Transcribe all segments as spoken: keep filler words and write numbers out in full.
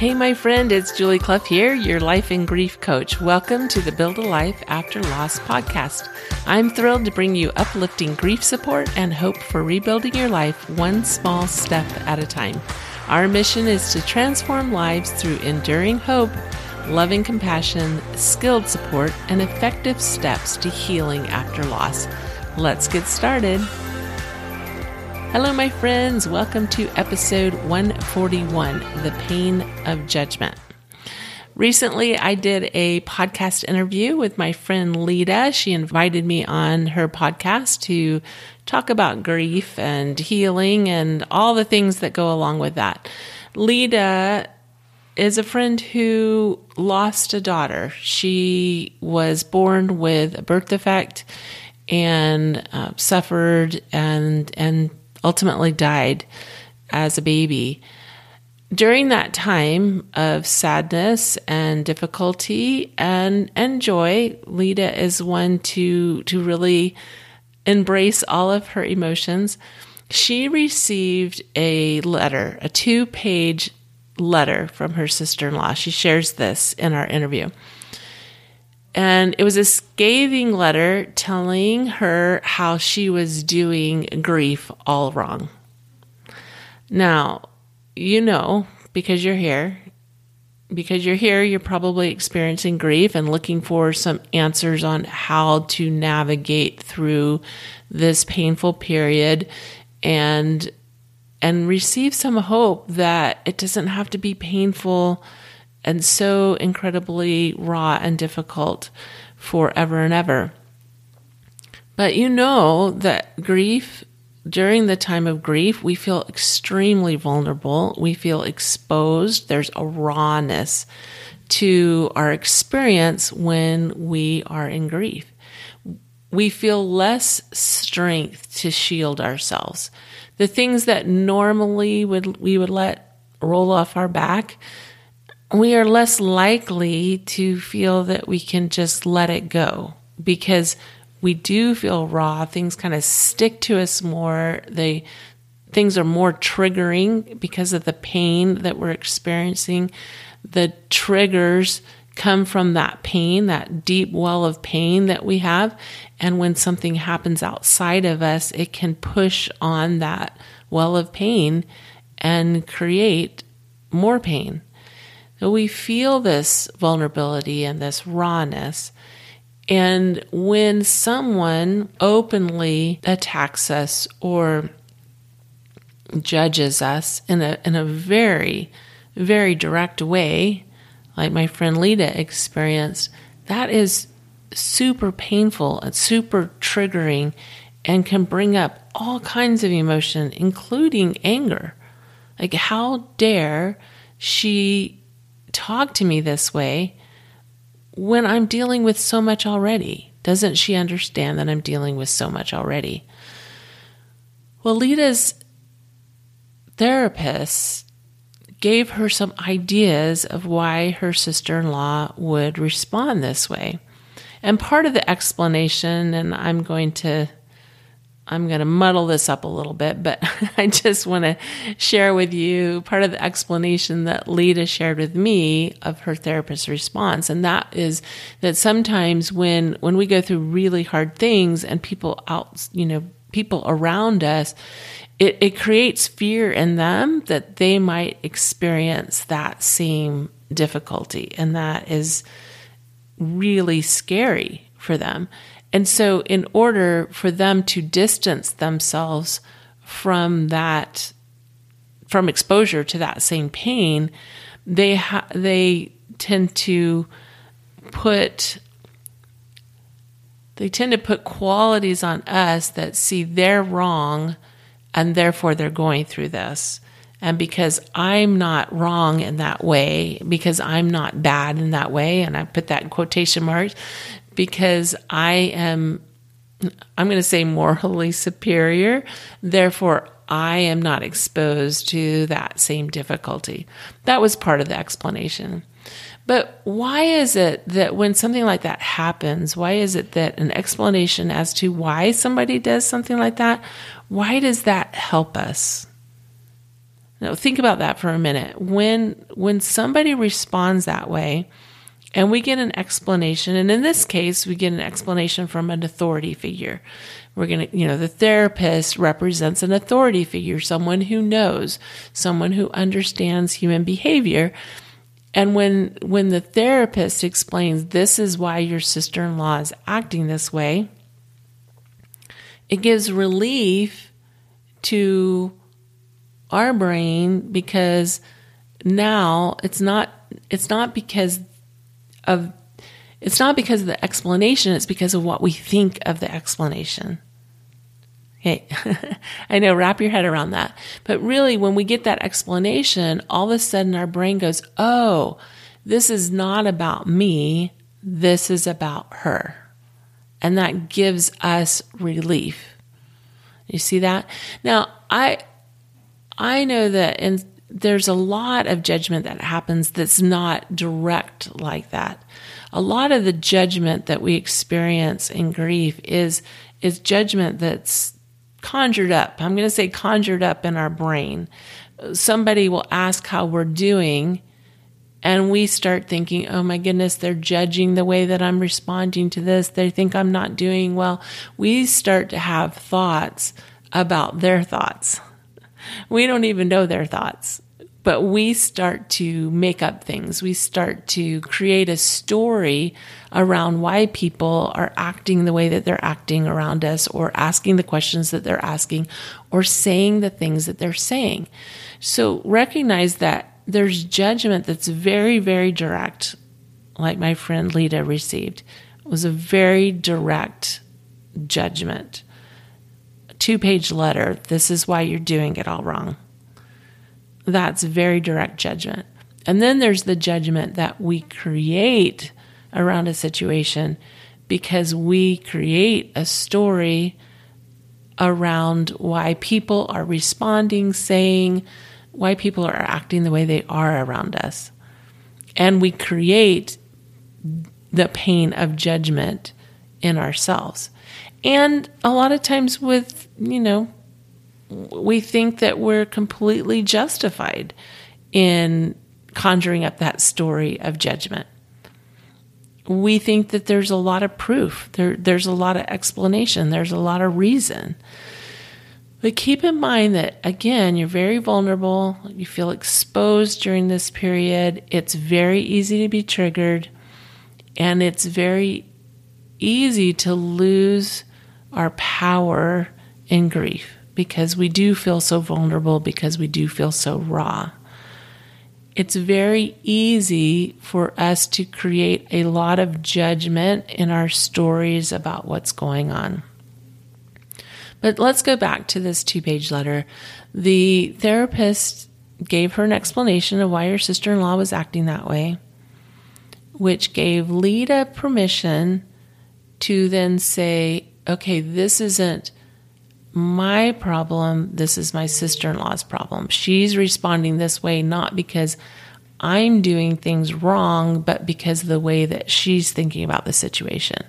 Hey, my friend, it's Julie Clough here, your life and grief coach. Welcome to the Build a Life After Loss podcast. I'm thrilled to bring you uplifting grief support and hope for rebuilding your life one small step at a time. Our mission is to transform lives through enduring hope, loving compassion, skilled support, and effective steps to healing after loss. Let's get started. Hello, my friends. Welcome to episode one forty-one, The Pain of Judgment. Recently, I did a podcast interview with my friend Lita. She invited me on her podcast to talk about grief and healing and all the things that go along with that. Lita is a friend who lost a daughter. She was born with a birth defect and uh, suffered and and ultimately died as a baby. During that time of sadness and difficulty and, and joy, Lita is one to, to really embrace all of her emotions. She received a letter, a two-page letter from her sister-in-law. She shares this in our interview. And it was a scathing letter telling her how she was doing grief all wrong. Now, you know, because you're here, because you're here, you're probably experiencing grief and looking for some answers on how to navigate through this painful period and and receive some hope that it doesn't have to be painful and so incredibly raw and difficult forever and ever. But you know that grief, during the time of grief, we feel extremely vulnerable. We feel exposed. There's a rawness to our experience when we are in grief. We feel less strength to shield ourselves. The things that normally would we would let roll off our back, we are less likely to feel that we can just let it go because we do feel raw. Things kind of stick to us more. They, things are more triggering because of the pain that we're experiencing. The triggers come from that pain, that deep well of pain that we have. And when something happens outside of us, it can push on that well of pain and create more pain. We feel this vulnerability and this rawness. And when someone openly attacks us or judges us in a in a very, very direct way, like my friend Lita experienced, that is super painful and super triggering and can bring up all kinds of emotion, including anger. Like, how dare she talk to me this way when I'm dealing with so much already? Doesn't she understand that I'm dealing with so much already? Well, Lita's therapist gave her some ideas of why her sister-in-law would respond this way. And part of the explanation, and I'm going to I'm going to muddle this up a little bit, but I just want to share with you part of the explanation that Lita shared with me of her therapist's response. And that is that sometimes when, when we go through really hard things and people out, you know, people around us, it, it creates fear in them that they might experience that same difficulty. And that is really scary for them. And so in order for them to distance themselves from that, from exposure to that same pain, they ha- they tend to put they tend to put qualities on us that see they're wrong and therefore they're going through this. And because I'm not wrong in that way, because I'm not bad in that way, and I put that in quotation marks, because I am, I'm going to say morally superior, therefore I am not exposed to that same difficulty. That was part of the explanation. But why is it that when something like that happens, why is it that an explanation as to why somebody does something like that, why does that help us? Now, think about that for a minute. When when somebody responds that way, and we get an explanation, and in this case, we get an explanation from an authority figure. We're going to, you know, the therapist represents an authority figure, someone who knows, someone who understands human behavior. And when when the therapist explains, this is why your sister-in-law is acting this way, it gives relief to our brain, because now it's not it's not because of it's not because of the explanation, it's because of what we think of the explanation. Okay. I know, wrap your head around that. But really, when we get that explanation, all of a sudden our brain goes, oh, this is not about me, this is about her. And that gives us relief. You see that? Now, I I know that in, there's a lot of judgment that happens that's not direct like that. A lot of the judgment that we experience in grief is is judgment that's conjured up. I'm going to say conjured up in our brain. Somebody will ask how we're doing, and we start thinking, oh my goodness, they're judging the way that I'm responding to this. They think I'm not doing well. We start to have thoughts about their thoughts. We don't even know their thoughts, but we start to make up things. We start to create a story around why people are acting the way that they're acting around us, or asking the questions that they're asking, or saying the things that they're saying. So recognize that there's judgment that's very, very direct, like my friend Lita received. It was a very direct judgment. Two-page letter, this is why you're doing it all wrong. That's very direct judgment. And then there's the judgment that we create around a situation, because we create a story around why people are responding, saying, why people are acting the way they are around us. And we create the pain of judgment in ourselves. And a lot of times with, you know, we think that we're completely justified in conjuring up that story of judgment. We think that there's a lot of proof. There, there's a lot of explanation. There's a lot of reason. But keep in mind that, again, you're very vulnerable. You feel exposed during this period. It's very easy to be triggered. And it's very easy to lose our power in grief, because we do feel so vulnerable, because we do feel so raw. It's very easy for us to create a lot of judgment in our stories about what's going on. But let's go back to this two-page letter. The therapist gave her an explanation of why her sister-in-law was acting that way, which gave Lita permission to then say, okay, this isn't my problem, this is my sister-in-law's problem. She's responding this way not because I'm doing things wrong, but because of the way that she's thinking about the situation.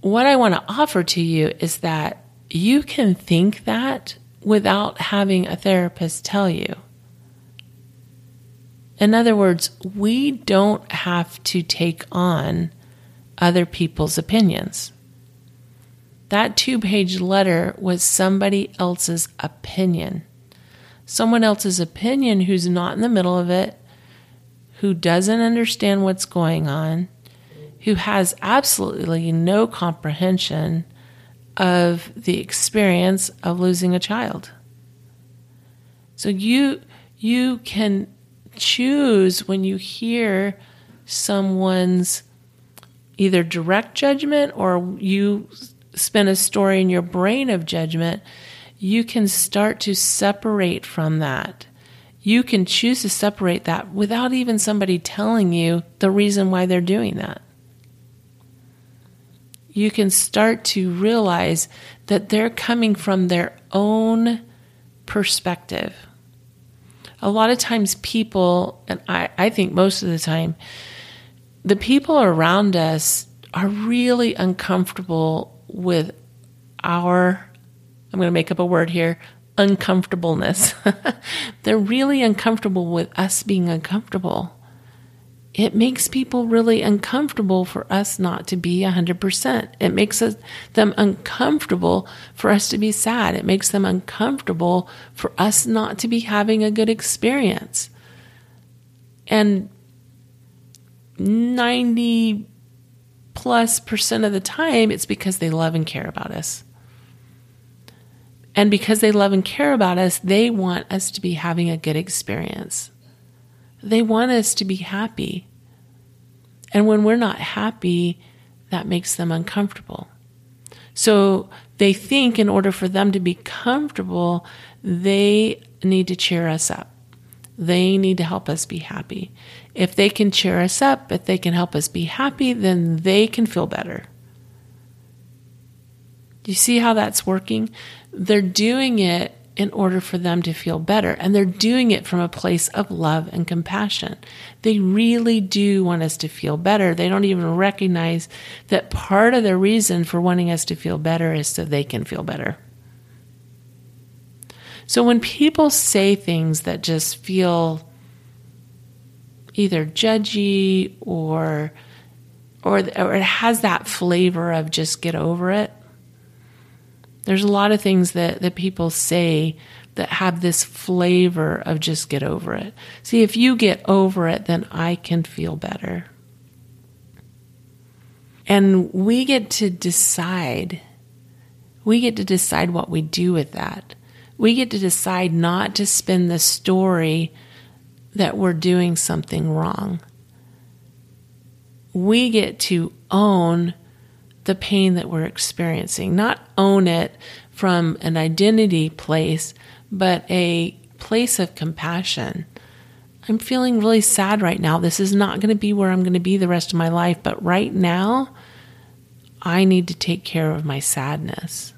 What I want to offer to you is that you can think that without having a therapist tell you. In other words, we don't have to take on other people's opinions. That two-page letter was somebody else's opinion. Someone else's opinion who's not in the middle of it, who doesn't understand what's going on, who has absolutely no comprehension of the experience of losing a child. So you you can choose when you hear someone's either direct judgment, or you spin a story in your brain of judgment, you can start to separate from that. You can choose to separate that without even somebody telling you the reason why they're doing that. You can start to realize that they're coming from their own perspective. A lot of times people, and I, I think most of the time, the people around us are really uncomfortable with our, I'm going to make up a word here, uncomfortableness. They're really uncomfortable with us being uncomfortable. It makes people really uncomfortable for us not to be one hundred percent. It makes us, them uncomfortable for us to be sad. It makes them uncomfortable for us not to be having a good experience. And ninety plus percent of the time, it's because they love and care about us. And because they love and care about us, they want us to be having a good experience. They want us to be happy. And when we're not happy, that makes them uncomfortable. So they think in order for them to be comfortable, they need to cheer us up. They need to help us be happy. If they can cheer us up, if they can help us be happy, then they can feel better. Do you see how that's working? They're doing it in order for them to feel better. And they're doing it from a place of love and compassion. They really do want us to feel better. They don't even recognize that part of their reason for wanting us to feel better is so they can feel better. So when people say things that just feel either judgy or, or, or it has that flavor of just get over it, there's a lot of things that, that people say that have this flavor of just get over it. See, if you get over it, then I can feel better. And we get to decide. We get to decide what we do with that. We get to decide not to spin the story that we're doing something wrong. We get to own the pain that we're experiencing, not own it from an identity place, but a place of compassion. I'm feeling really sad right now. This is not going to be where I'm going to be the rest of my life, but right now, I need to take care of my sadness.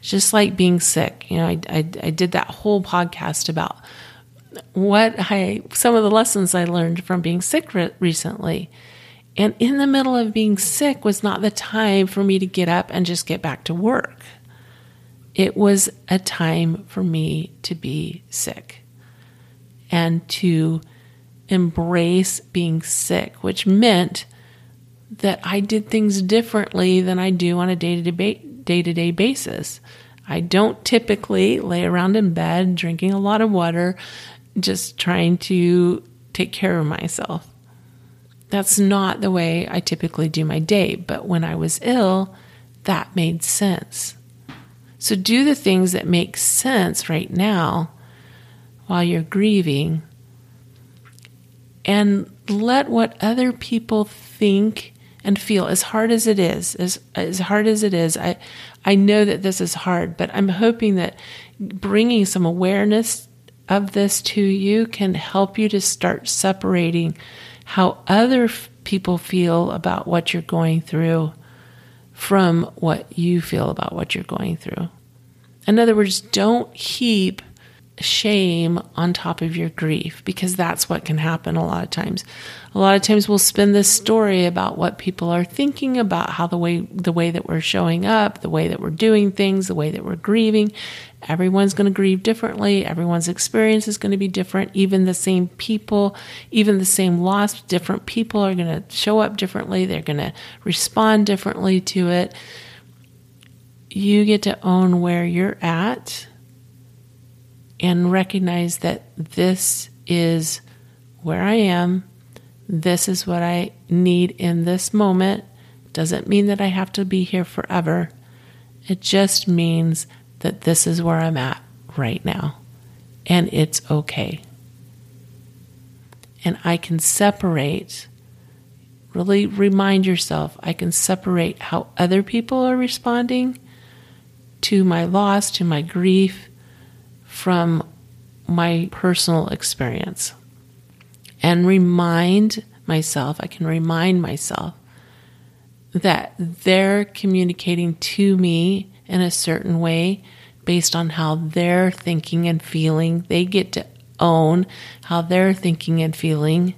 It's just like being sick. You know, I, I, I did that whole podcast about what I, some of the lessons I learned from being sick re- recently. And in the middle of being sick was not the time for me to get up and just get back to work. It was a time for me to be sick and to embrace being sick, which meant that I did things differently than I do on a day-to-day basis. I don't typically lay around in bed drinking a lot of water, just trying to take care of myself. That's not the way I typically do my day, but when I was ill, that made sense. So do the things that make sense right now while you're grieving, and let what other people think and feel, as hard as it is, as, as hard as it is. I, I know that this is hard, but I'm hoping that bringing some awareness of this to you can help you to start separating how other f- people feel about what you're going through from what you feel about what you're going through. In other words, don't heap shame on top of your grief, because that's what can happen a lot of times. A lot of times we'll spin this story about what people are thinking about how the way the way that we're showing up, the way that we're doing things, the way that we're grieving. Everyone's going to grieve differently. Everyone's experience is going to be different. Even the same people, even the same loss, different people are going to show up differently. They're going to respond differently to it. You get to own where you're at and recognize that this is where I am. This is what I need in this moment. Doesn't mean that I have to be here forever. It just means that this is where I'm at right now, and it's okay. And I can separate, really remind yourself, I can separate how other people are responding to my loss, to my grief, from my personal experience. And remind myself, I can remind myself that they're communicating to me in a certain way based on how they're thinking and feeling. They get to own how they're thinking and feeling,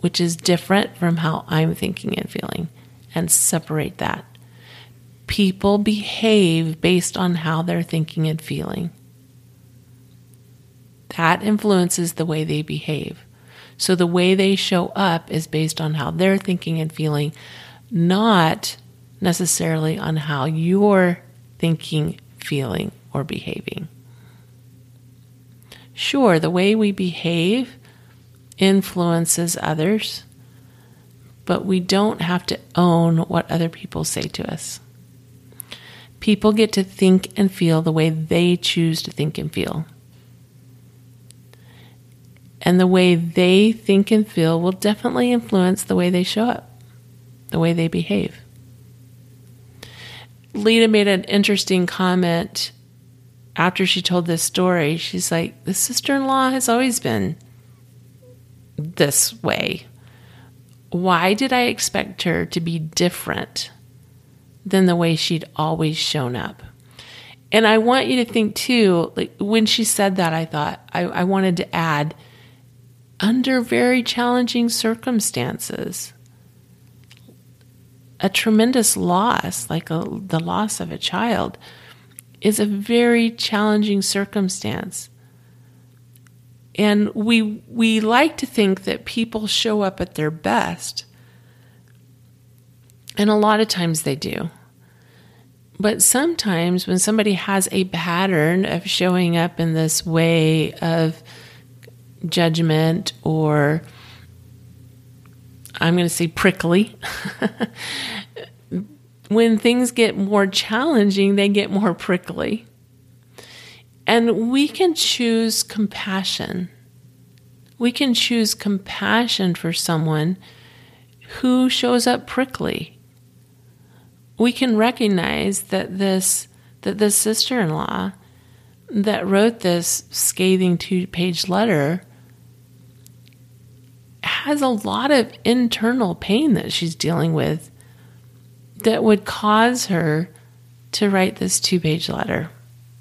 which is different from how I'm thinking and feeling, and separate that. people behave based on how they're thinking and feeling. That influences the way they behave. So the way they show up is based on how they're thinking and feeling, not necessarily on how you're thinking, feeling, or behaving. Sure, the way we behave influences others, but we don't have to own what other people say to us. People get to think and feel the way they choose to think and feel. And the way they think and feel will definitely influence the way they show up, the way they behave. Lita made an interesting comment after she told this story. She's like, the sister-in-law has always been this way. Why did I expect her to be different than the way she'd always shown up? And I want you to think too, like when she said that, I thought, I, I wanted to add, under very challenging circumstances, a tremendous loss, like a, the loss of a child, is a very challenging circumstance. And we we like to think that people show up at their best, and a lot of times they do. But sometimes when somebody has a pattern of showing up in this way of judgment, or I'm going to say prickly, when things get more challenging, they get more prickly. And we can choose compassion. We can choose compassion for someone who shows up prickly. We can recognize that this that this sister-in-law that wrote this scathing two-page letter has a lot of internal pain that she's dealing with that would cause her to write this two-page letter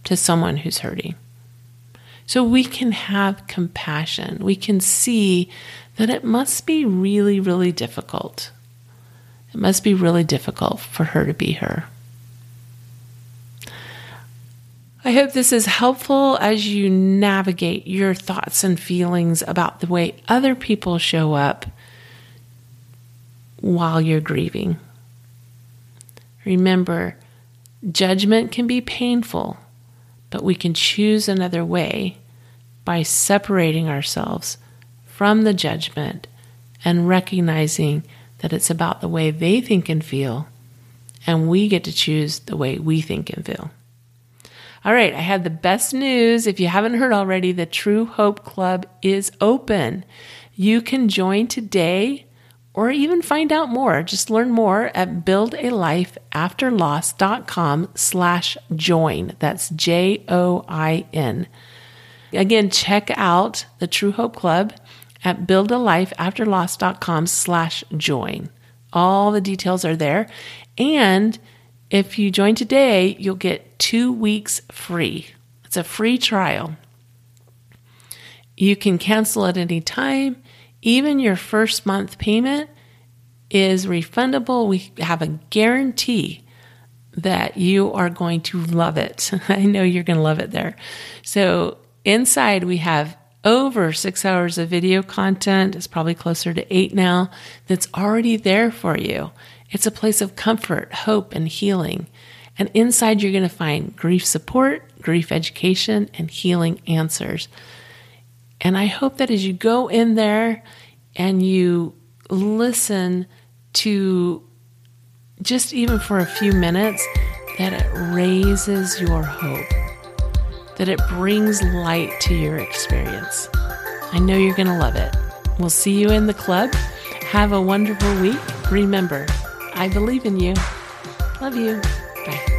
to someone who's hurting. So we can have compassion. We can see that it must be really, really difficult. It must be really difficult for her to be her. I hope this is helpful as you navigate your thoughts and feelings about the way other people show up while you're grieving. Remember, judgment can be painful, but we can choose another way by separating ourselves from the judgment and recognizing that it's about the way they think and feel, and we get to choose the way we think and feel. All right, I have the best news. If you haven't heard already, the True Hope Club is open. You can join today or even find out more. Just learn more at buildalifeafterloss.com slash join. That's J O I N. Again, check out the True Hope Club at buildalifeafterloss.com slash join. All the details are there. And if you join today, you'll get two weeks free. It's a free trial. You can cancel at any time. Even your first month payment is refundable. We have a guarantee that you are going to love it. I know you're going to love it there. So inside we have over six hours of video content. It's probably closer to eight now. That's already there for you. It's a place of comfort, hope, and healing. And inside you're going to find grief support, grief education, and healing answers. And I hope that as you go in there and you listen to just even for a few minutes, that it raises your hope, that it brings light to your experience. I know you're going to love it. We'll see you in the club. Have a wonderful week. Remember, I believe in you. Love you. Bye.